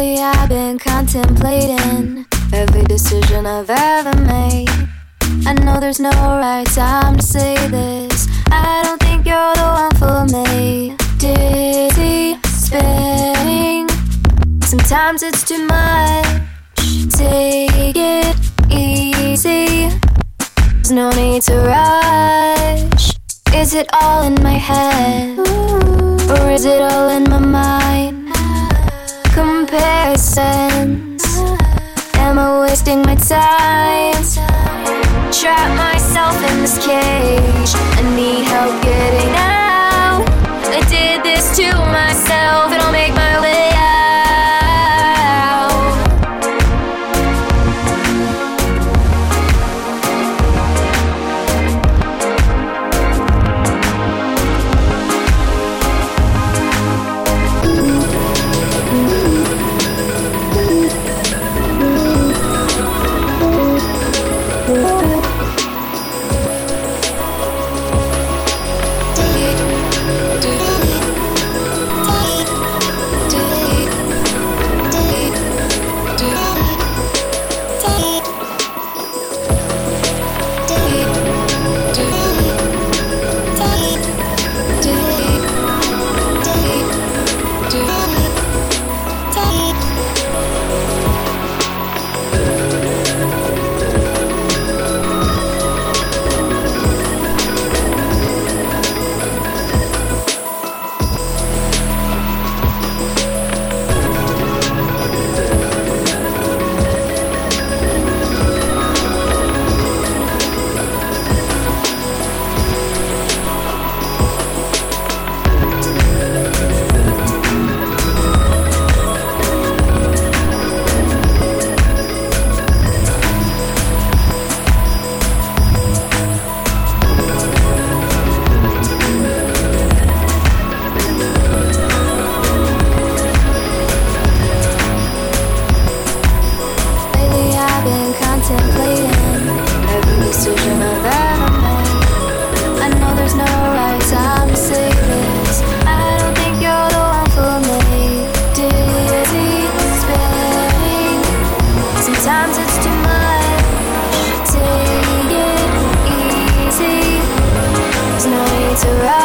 Lately I've been contemplating every decision I've ever made. I know there's no right time to say this. I don't think you're the one for me. Dizzy, spinning, sometimes it's too much. Take it easy, there's no need to rush. Is it all in my head, or is it all in my mind? Comparisons, am I wasting my time? Trap myself in this cage, I need help getting out. I did this to myself, and I'll make my way to run.